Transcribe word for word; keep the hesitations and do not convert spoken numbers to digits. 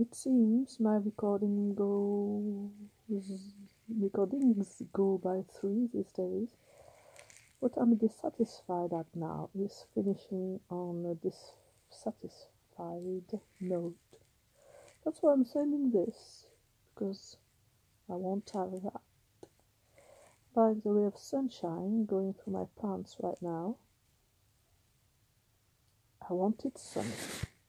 It seems my recording goes recordings go by three these days. What I'm dissatisfied at now is finishing on a dissatisfied note. That's why I'm sending this, because I won't have that. By the way of sunshine going through my plants right now, I want it sunny.